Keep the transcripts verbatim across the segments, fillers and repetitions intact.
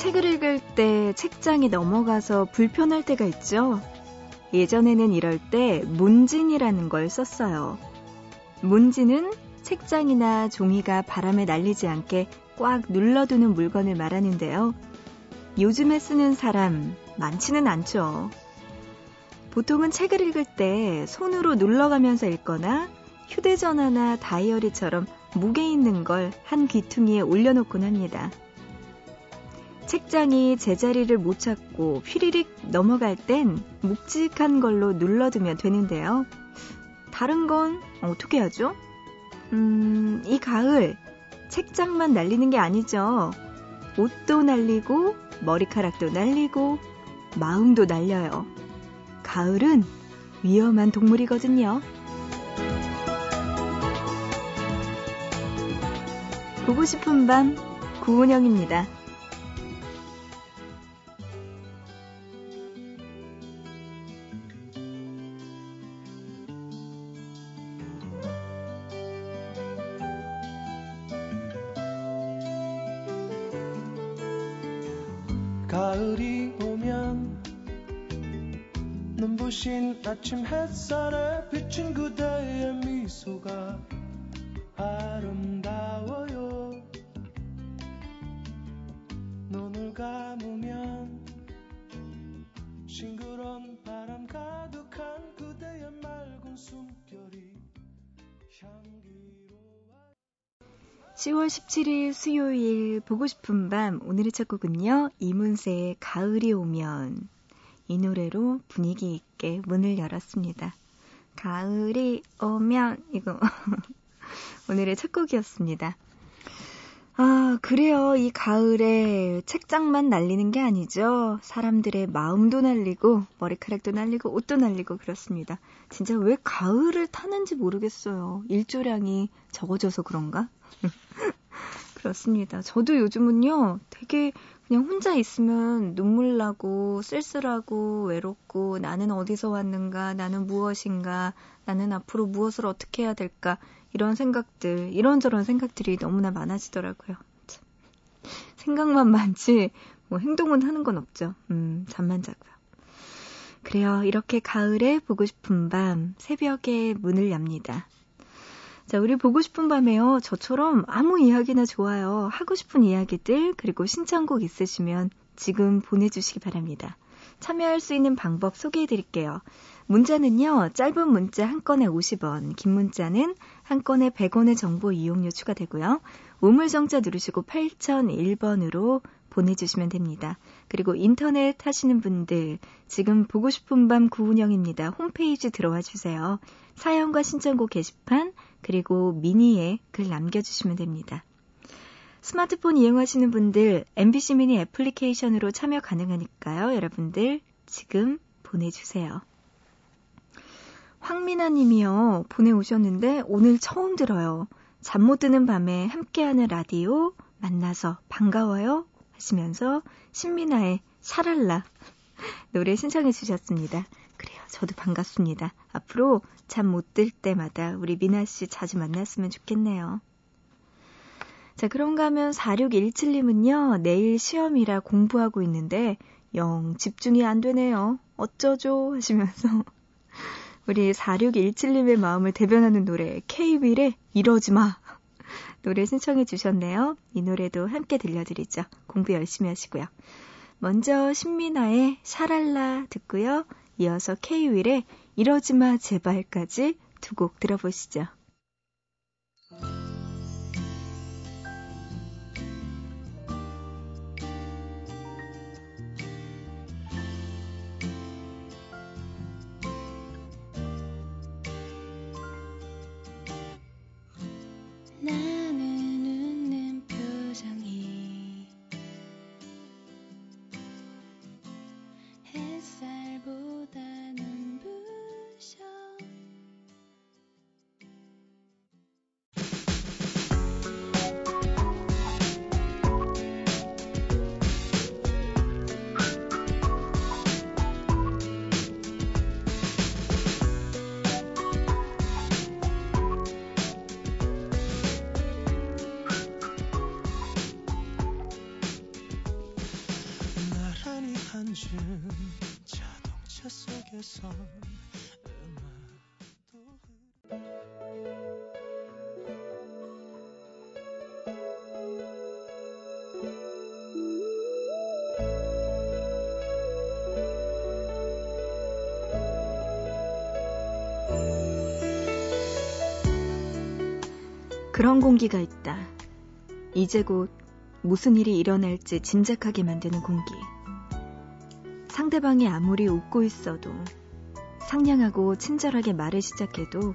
책을 읽을 때 책장이 넘어가서 불편할 때가 있죠. 예전에는 이럴 때 문진이라는 걸 썼어요. 문진은 책장이나 종이가 바람에 날리지 않게 꽉 눌러두는 물건을 말하는데요. 요즘에 쓰는 사람 많지는 않죠. 보통은 책을 읽을 때 손으로 눌러가면서 읽거나 휴대전화나 다이어리처럼 무게 있는 걸 한 귀퉁이에 올려놓곤 합니다. 책장이 제자리를 못 찾고 휘리릭 넘어갈 땐 묵직한 걸로 눌러두면 되는데요. 다른 건 어떻게 하죠? 음, 이 가을 책장만 날리는 게 아니죠. 옷도 날리고 머리카락도 날리고 마음도 날려요. 가을은 위험한 동물이거든요. 보고 싶은 밤, 구은영입니다. 가을이 오면 눈부신 아침 햇살에 비친 그대의 미소가 아름다워요. 눈을 감으면 싱그러운 바람 가득한 그대의 맑은 숨결이 향기로워. 시월 십칠일 수요일 보고 싶은 밤, 오늘의 첫 곡은요, 이문세의 가을이 오면, 이 노래로 분위기 있게 문을 열었습니다. 가을이 오면, 이거 오늘의 첫 곡이었습니다. 아, 그래요. 이 가을에 책장만 날리는 게 아니죠. 사람들의 마음도 날리고 머리카락도 날리고 옷도 날리고 그렇습니다. 진짜 왜 가을을 타는지 모르겠어요. 일조량이 적어져서 그런가? 그렇습니다. 저도 요즘은요, 되게 그냥 혼자 있으면 눈물 나고 쓸쓸하고 외롭고, 나는 어디서 왔는가, 나는 무엇인가, 나는 앞으로 무엇을 어떻게 해야 될까, 이런 생각들, 이런저런 생각들이 너무나 많아지더라고요. 참. 생각만 많지 뭐 행동은 하는 건 없죠. 음, 잠만 자고요. 그래요. 이렇게 가을에 보고 싶은 밤, 새벽에 문을 엽니다. 자, 우리 보고 싶은 밤에요. 저처럼 아무 이야기나 좋아요. 하고 싶은 이야기들, 그리고 신청곡 있으시면 지금 보내주시기 바랍니다. 참여할 수 있는 방법 소개해드릴게요. 문자는요, 짧은 문자 한 건에 오십 원, 긴 문자는 한 건에 백 원의 정보 이용료 추가되고요. 우물정자 누르시고 팔공공일 번으로 보내주시면 됩니다. 그리고 인터넷 하시는 분들, 지금 보고 싶은 밤 구은영입니다. 홈페이지 들어와 주세요. 사연과 신청곡 게시판, 그리고 미니에 글 남겨주시면 됩니다. 스마트폰 이용하시는 분들, 엠비씨 미니 애플리케이션으로 참여 가능하니까요. 여러분들 지금 보내주세요. 황민아 님이요, 보내오셨는데 오늘 처음 들어요. 잠 못 드는 밤에 함께하는 라디오 만나서 반가워요 하시면서 신민아의 샤랄라 노래 신청해 주셨습니다. 그래요, 저도 반갑습니다. 앞으로 잠 못 들 때마다 우리 미나씨 자주 만났으면 좋겠네요. 자, 그런가 하면 사육일칠 님은요, 내일 시험이라 공부하고 있는데 영 집중이 안 되네요. 어쩌죠 하시면서 우리 사육일칠 님의 마음을 대변하는 노래 케이윌의 이러지마 노래 신청해 주셨네요. 이 노래도 함께 들려드리죠. 공부 열심히 하시고요. 먼저 신민아의 샤랄라 듣고요. 이어서 케이윌의 이러지마 제발까지 두 곡 들어보시죠. 그런 공기가 있다. 이제 곧 무슨 일이 일어날지 짐작하게 만드는 공기. 상대방이 아무리 웃고 있어도 상냥하고 친절하게 말을 시작해도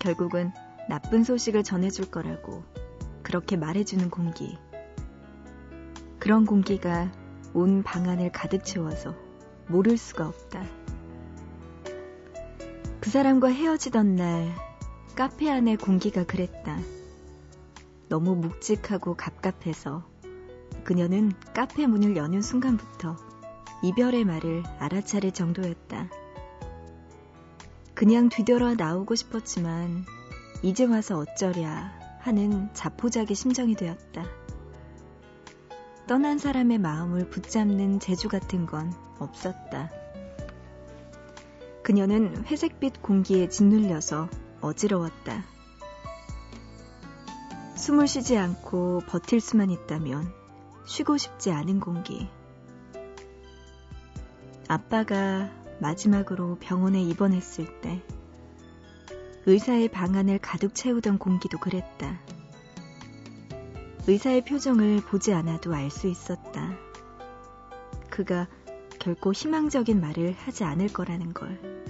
결국은 나쁜 소식을 전해줄 거라고 그렇게 말해주는 공기. 그런 공기가 온 방안을 가득 채워서 모를 수가 없다. 그 사람과 헤어지던 날 카페 안의 공기가 그랬다. 너무 묵직하고 갑갑해서 그녀는 카페 문을 여는 순간부터 이별의 말을 알아차릴 정도였다. 그냥 뒤돌아 나오고 싶었지만 이제 와서 어쩌랴 하는 자포자기 심정이 되었다. 떠난 사람의 마음을 붙잡는 재주 같은 건 없었다. 그녀는 회색빛 공기에 짓눌려서 어지러웠다. 숨을 쉬지 않고 버틸 수만 있다면 쉬고 싶지 않은 공기. 아빠가 마지막으로 병원에 입원했을 때 의사의 방안을 가득 채우던 공기도 그랬다. 의사의 표정을 보지 않아도 알 수 있었다. 그가 결코 희망적인 말을 하지 않을 거라는 걸.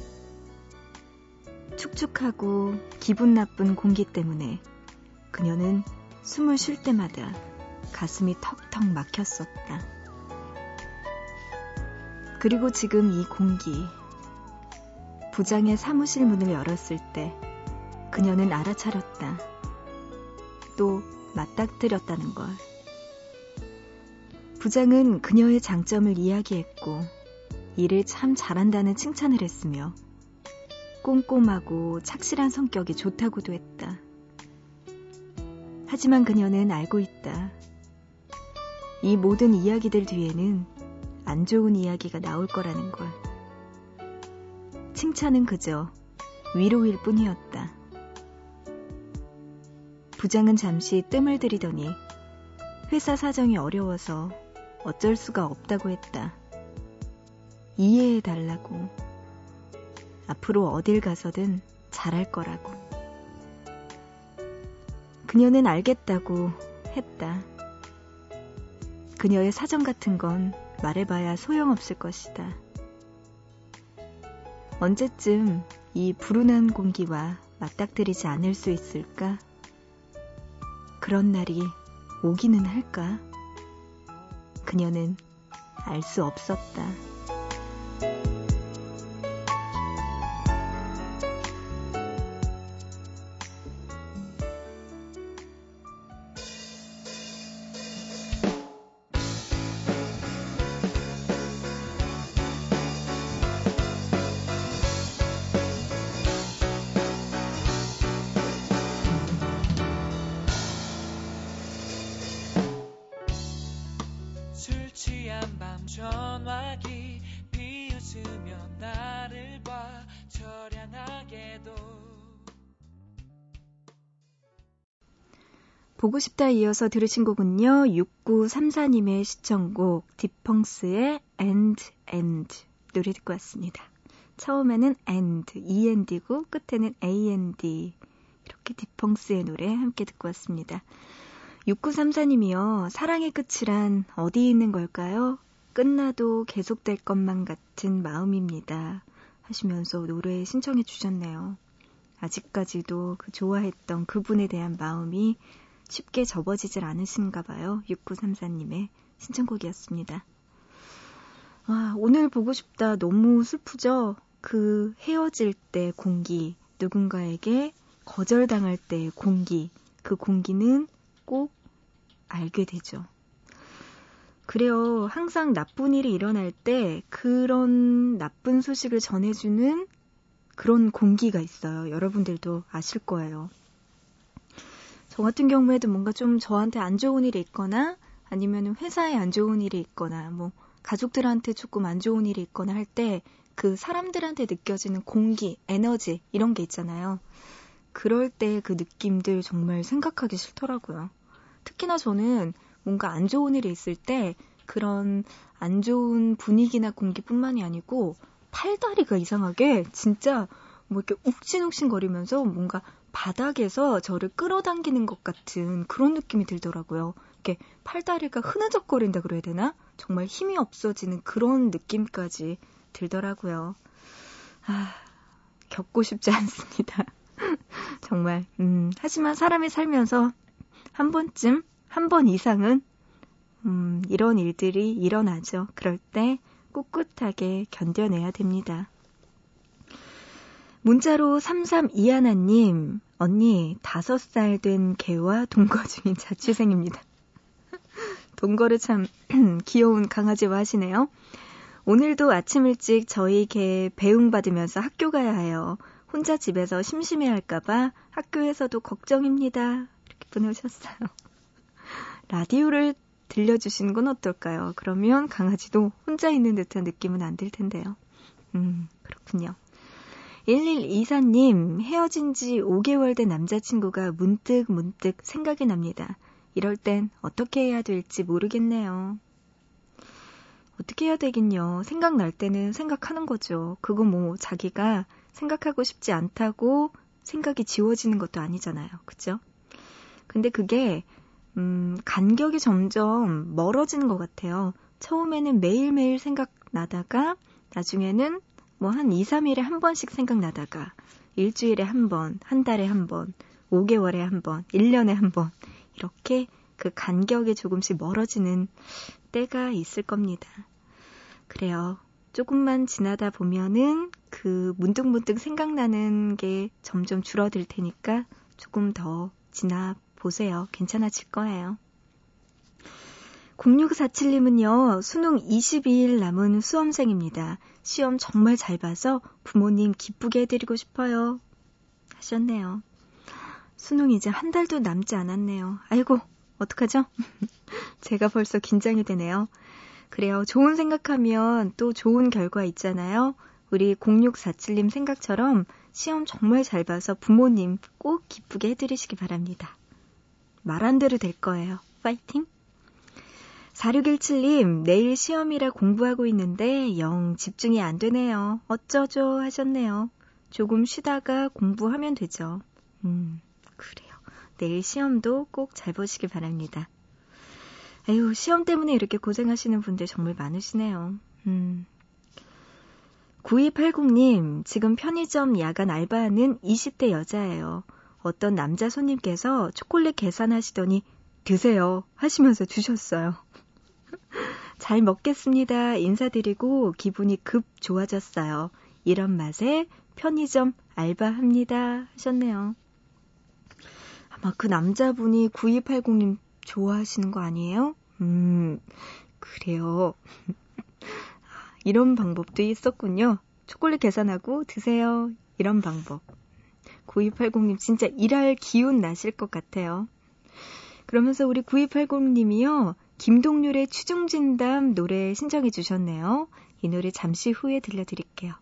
축축하고 기분 나쁜 공기 때문에 그녀는 숨을 쉴 때마다 가슴이 턱턱 막혔었다. 그리고 지금 이 공기, 부장의 사무실 문을 열었을 때 그녀는 알아차렸다. 또 맞닥뜨렸다는 걸. 부장은 그녀의 장점을 이야기했고 일을 참 잘한다는 칭찬을 했으며 꼼꼼하고 착실한 성격이 좋다고도 했다. 하지만 그녀는 알고 있다. 이 모든 이야기들 뒤에는 안 좋은 이야기가 나올 거라는 걸. 칭찬은 그저 위로일 뿐이었다. 부장은 잠시 뜸을 들이더니 회사 사정이 어려워서 어쩔 수가 없다고 했다. 이해해달라고. 앞으로 어딜 가서든 잘할 거라고. 그녀는 알겠다고 했다. 그녀의 사정 같은 건 말해봐야 소용없을 것이다. 언제쯤 이 불운한 공기와 맞닥뜨리지 않을 수 있을까? 그런 날이 오기는 할까? 그녀는 알 수 없었다. 술 취한 밤 전화기 비웃으며 나를 봐 처량하게도. 보고 싶다 이어서 들으신 곡은요, 육구삼사님의 시청곡 디펑스의 End End 노래 듣고 왔습니다. 처음에는 End, 이 엔 디고 끝에는 에이 엔 디, 이렇게 디펑스의 노래 함께 듣고 왔습니다. 육구삼사님이요. 사랑의 끝이란 어디 있는 걸까요? 끝나도 계속될 것만 같은 마음입니다. 하시면서 노래 신청해 주셨네요. 아직까지도 그 좋아했던 그분에 대한 마음이 쉽게 접어지질 않으신가 봐요. 육구삼사님의 신청곡이었습니다. 와, 오늘 보고 싶다. 너무 슬프죠? 그 헤어질 때 공기, 누군가에게 거절당할 때의 공기, 그 공기는 꼭 알게 되죠. 그래요. 항상 나쁜 일이 일어날 때 그런 나쁜 소식을 전해주는 그런 공기가 있어요. 여러분들도 아실 거예요. 저 같은 경우에도 뭔가 좀 저한테 안 좋은 일이 있거나 아니면 회사에 안 좋은 일이 있거나 뭐 가족들한테 조금 안 좋은 일이 있거나 할 때 그 사람들한테 느껴지는 공기, 에너지 이런 게 있잖아요. 그럴 때 그 느낌들 정말 생각하기 싫더라고요. 특히나 저는 뭔가 안 좋은 일이 있을 때 그런 안 좋은 분위기나 공기뿐만이 아니고 팔다리가 이상하게 진짜 뭐 이렇게 욱신욱신거리면서 뭔가 바닥에서 저를 끌어당기는 것 같은 그런 느낌이 들더라고요. 이렇게 팔다리가 흐느적거린다 그래야 되나? 정말 힘이 없어지는 그런 느낌까지 들더라고요. 아, 겪고 싶지 않습니다. 정말. 음, 하지만 사람이 살면서 한 번쯤, 한 번 이상은 음, 이런 일들이 일어나죠. 그럴 때 꿋꿋하게 견뎌내야 됩니다. 문자로 삼삼이하나님, 언니 다섯 살 된 개와 동거 중인 자취생입니다. 동거를 참 귀여운 강아지와 하시네요. 오늘도 아침 일찍 저희 개 배웅받으면서 학교 가야 해요. 혼자 집에서 심심해할까봐 학교에서도 걱정입니다. 이렇게 보내오셨어요. 라디오를 들려주시는 건 어떨까요? 그러면 강아지도 혼자 있는 듯한 느낌은 안 들 텐데요. 음, 그렇군요. 일일이사님, 헤어진 지 오 개월 된 남자친구가 문득 문득 생각이 납니다. 이럴 땐 어떻게 해야 될지 모르겠네요. 어떻게 해야 되긴요. 생각날 때는 생각하는 거죠. 그거 뭐 자기가 생각하고 싶지 않다고 생각이 지워지는 것도 아니잖아요. 그죠? 근데 그게 음, 간격이 점점 멀어지는 것 같아요. 처음에는 매일매일 생각나다가 나중에는 뭐 한 이, 삼일에 한 번씩 생각나다가 일주일에 한 번, 한 달에 한 번, 오 개월에 한 번, 일 년에 한 번 이렇게 그 간격이 조금씩 멀어지는 때가 있을 겁니다. 그래요. 조금만 지나다 보면은 그 문득문득 생각나는 게 점점 줄어들 테니까 조금 더 지나 보세요. 괜찮아질 거예요. 공육사칠님은요. 수능 이십이일 남은 수험생입니다. 시험 정말 잘 봐서 부모님 기쁘게 해드리고 싶어요. 하셨네요. 수능 이제 한 달도 남지 않았네요. 아이고, 어떡하죠? 제가 벌써 긴장이 되네요. 그래요. 좋은 생각하면 또 좋은 결과 있잖아요. 우리 공육사칠님 생각처럼 시험 정말 잘 봐서 부모님 꼭 기쁘게 해드리시기 바랍니다. 말한 대로 될 거예요. 파이팅! 사육일칠님, 내일 시험이라 공부하고 있는데 영 집중이 안 되네요. 어쩌죠? 하셨네요. 조금 쉬다가 공부하면 되죠. 음, 그래요. 내일 시험도 꼭 잘 보시기 바랍니다. 아유, 시험 때문에 이렇게 고생하시는 분들 정말 많으시네요. 음. 구이팔공님, 지금 편의점 야간 알바하는 이십대 여자예요. 어떤 남자 손님께서 초콜릿 계산하시더니 드세요 하시면서 주셨어요. 잘 먹겠습니다. 인사드리고 기분이 급 좋아졌어요. 이런 맛에 편의점 알바합니다. 하셨네요. 아마 그 남자분이 구이팔공님 좋아하시는 거 아니에요? 음, 그래요. 이런 방법도 있었군요. 초콜릿 계산하고 드세요. 이런 방법. 구이팔공님 진짜 일할 기운 나실 것 같아요. 그러면서 우리 구이팔공님이요. 김동률의 추중진담 노래 신청해 주셨네요. 이 노래 잠시 후에 들려드릴게요.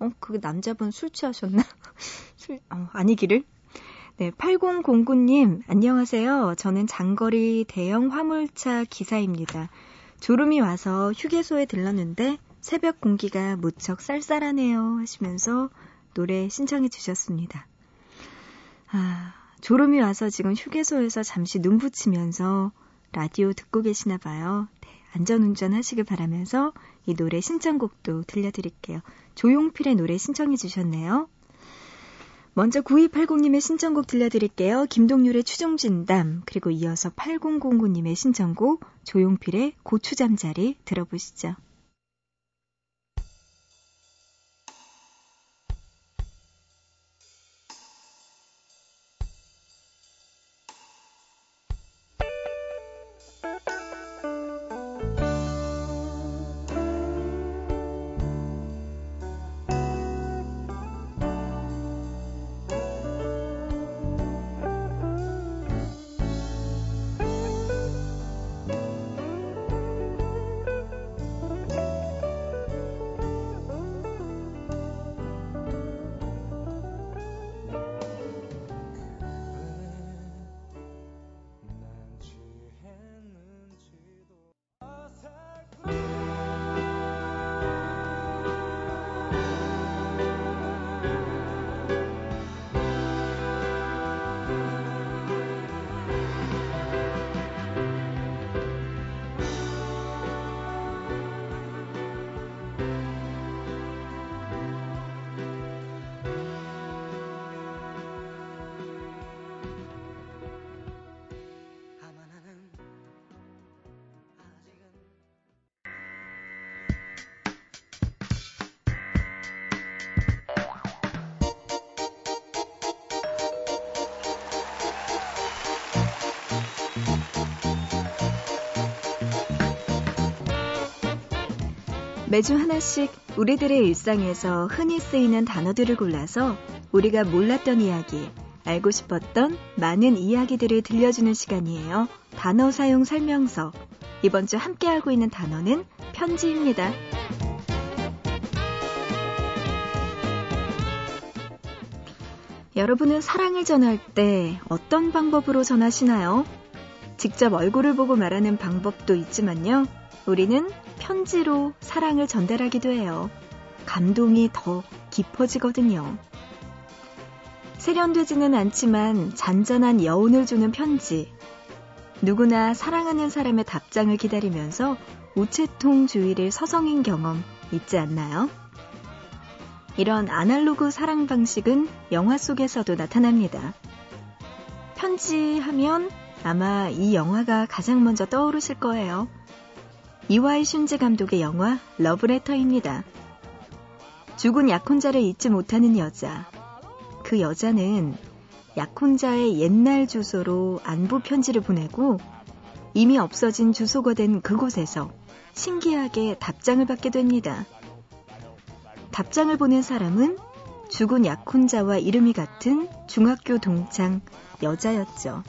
어, 그 남자분 술 취하셨나? 술, 어, 아니기를. 네, 팔공공구님 안녕하세요. 저는 장거리 대형 화물차 기사입니다. 졸음이 와서 휴게소에 들렀는데 새벽 공기가 무척 쌀쌀하네요 하시면서 노래 신청해 주셨습니다. 아, 졸음이 와서 지금 휴게소에서 잠시 눈 붙이면서 라디오 듣고 계시나 봐요. 네, 안전운전 하시길 바라면서 이 노래 신청곡도 들려드릴게요. 조용필의 노래 신청해 주셨네요. 먼저 구이팔공님의 신청곡 들려드릴게요. 김동률의 추종진담, 그리고 이어서 팔공공구님의 신청곡 조용필의 고추잠자리 들어보시죠. 매주 하나씩 우리들의 일상에서 흔히 쓰이는 단어들을 골라서 우리가 몰랐던 이야기, 알고 싶었던 많은 이야기들을 들려주는 시간이에요. 단어 사용 설명서. 이번 주 함께하고 있는 단어는 편지입니다. 여러분은 사랑을 전할 때 어떤 방법으로 전하시나요? 직접 얼굴을 보고 말하는 방법도 있지만요. 우리는 편지로 사랑을 전달하기도 해요. 감동이 더 깊어지거든요. 세련되지는 않지만 잔잔한 여운을 주는 편지. 누구나 사랑하는 사람의 답장을 기다리면서 우체통 주위를 서성인 경험 있지 않나요? 이런 아날로그 사랑 방식은 영화 속에서도 나타납니다. 편지 하면 아마 이 영화가 가장 먼저 떠오르실 거예요. 이와이 슌지 감독의 영화 러브레터입니다. 죽은 약혼자를 잊지 못하는 여자. 그 여자는 약혼자의 옛날 주소로 안부 편지를 보내고 이미 없어진 주소가 된 그곳에서 신기하게 답장을 받게 됩니다. 답장을 보낸 사람은 죽은 약혼자와 이름이 같은 중학교 동창 여자였죠.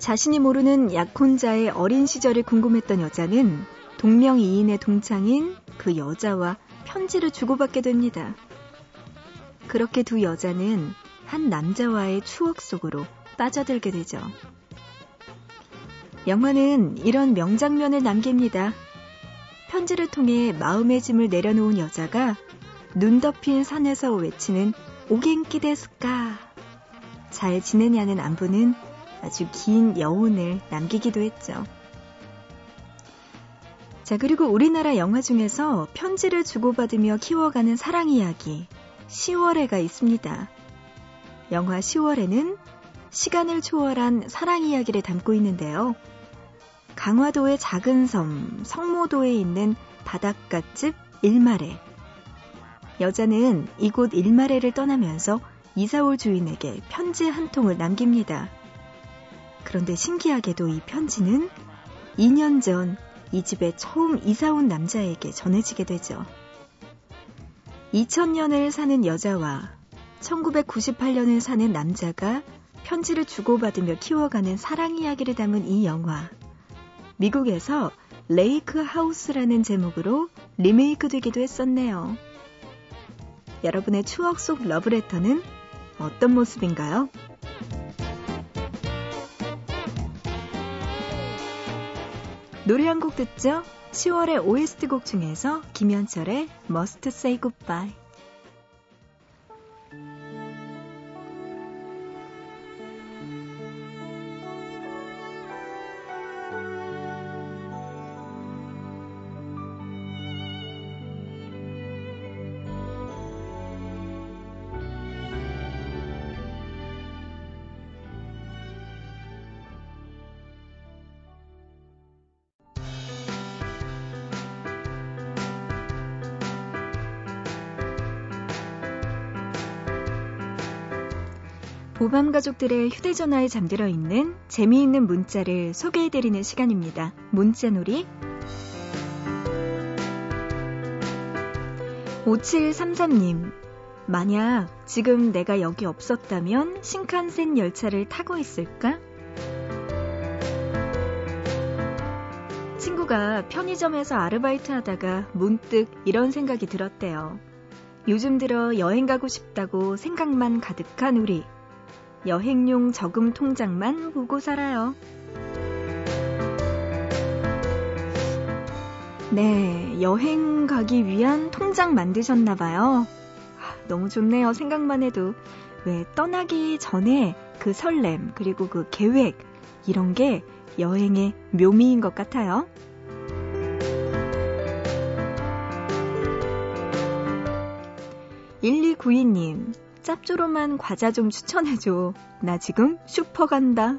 자신이 모르는 약혼자의 어린 시절이 궁금했던 여자는 동명이인의 동창인 그 여자와 편지를 주고받게 됩니다. 그렇게 두 여자는 한 남자와의 추억 속으로 빠져들게 되죠. 영화는 이런 명장면을 남깁니다. 편지를 통해 마음의 짐을 내려놓은 여자가 눈 덮인 산에서 외치는 오갱키데스카. 잘 지내냐는 안부는 아주 긴 여운을 남기기도 했죠. 자, 그리고 우리나라 영화 중에서 편지를 주고받으며 키워가는 사랑 이야기 시월애가 있습니다. 영화 시월애는 시간을 초월한 사랑 이야기를 담고 있는데요. 강화도의 작은 섬, 성모도에 있는 바닷가집 일마래. 여자는 이곳 일마래를 떠나면서 이사올 주인에게 편지 한 통을 남깁니다. 그런데 신기하게도 이 편지는 이 년 전 이 집에 처음 이사온 남자에게 전해지게 되죠. 이천 년을 사는 여자와 천구백구십팔 년을 사는 남자가 편지를 주고받으며 키워가는 사랑 이야기를 담은 이 영화. 미국에서 레이크 하우스라는 제목으로 리메이크 되기도 했었네요. 여러분의 추억 속 러브레터는 어떤 모습인가요? 노래 한 곡 듣죠? 시월의 오에스티 곡 중에서 김현철의 Must Say Goodbye. 보밤 가족들의 휴대전화에 잠들어 있는 재미있는 문자를 소개해드리는 시간입니다. 문자놀이. 오칠삼삼 님, 만약 지금 내가 여기 없었다면 신칸센 열차를 타고 있을까? 친구가 편의점에서 아르바이트 하다가 문득 이런 생각이 들었대요. 요즘 들어 여행 가고 싶다고 생각만 가득한 우리. 여행용 저금 통장만 보고 살아요. 네, 여행 가기 위한 통장 만드셨나봐요. 너무 좋네요. 생각만 해도. 왜 떠나기 전에 그 설렘, 그리고 그 계획, 이런 게 여행의 묘미인 것 같아요. 일이구이 님, 짭조름한 과자 좀 추천해줘. 나 지금 슈퍼 간다.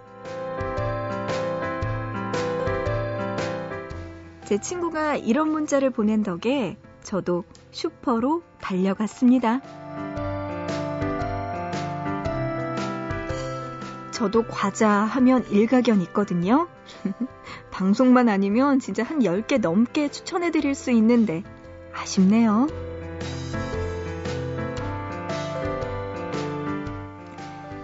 제 친구가 이런 문자를 보낸 덕에 저도 슈퍼로 달려갔습니다. 저도 과자 하면 일가견 있거든요. 방송만 아니면 진짜 한 열 개 넘게 추천해드릴 수 있는데 아쉽네요.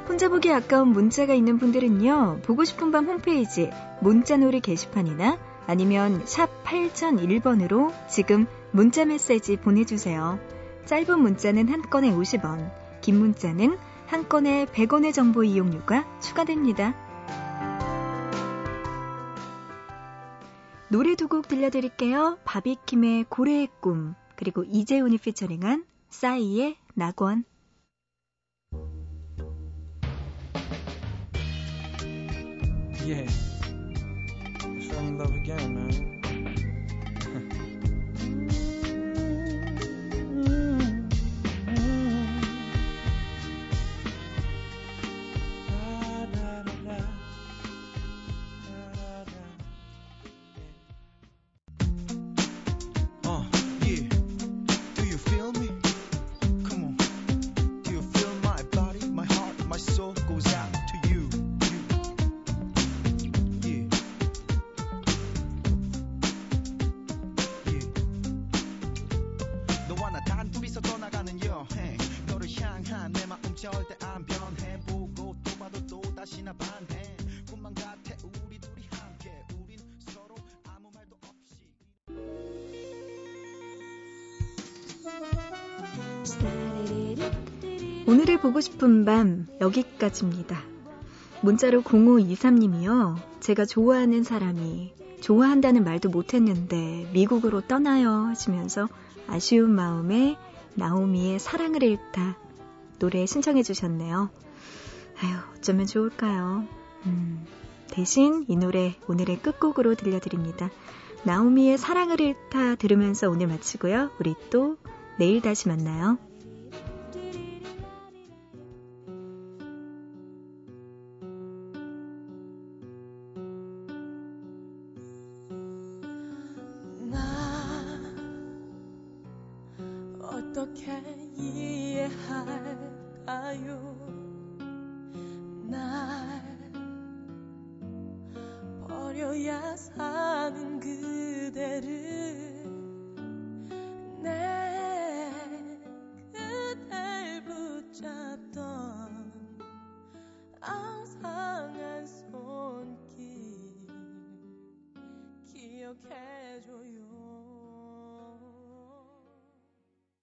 혼자 보기 아까운 문자가 있는 분들은요. 보고 싶은 밤 홈페이지 문자놀이 게시판이나 아니면 샵 팔공공일 번으로 지금 문자 메시지 보내주세요. 짧은 문자는 한 건에 오십 원, 긴 문자는 한 건에 백 원의 정보 이용료가 추가됩니다. 노래 두 곡 들려드릴게요. 바비킴의 고래의 꿈, 그리고 이재훈이 피처링한 싸이의 낙원. Yeah, let's fall in love again, man. 오늘의 보고 싶은 밤 여기까지입니다. 문자로 공오이삼 님이요. 제가 좋아하는 사람이 좋아한다는 말도 못했는데 미국으로 떠나요 하시면서 아쉬운 마음에 나오미의 사랑을 잃다 노래 신청해 주셨네요. 아휴, 어쩌면 좋을까요? 음, 대신 이 노래 오늘의 끝곡으로 들려드립니다. 나오미의 사랑을 잃다 들으면서 오늘 마치고요. 우리 또 내일 다시 만나요. 어떻게 이해할까요? 날 버려야 사는 그대를 내 그댈 붙잡던 앙상한 손길 기억해줘요.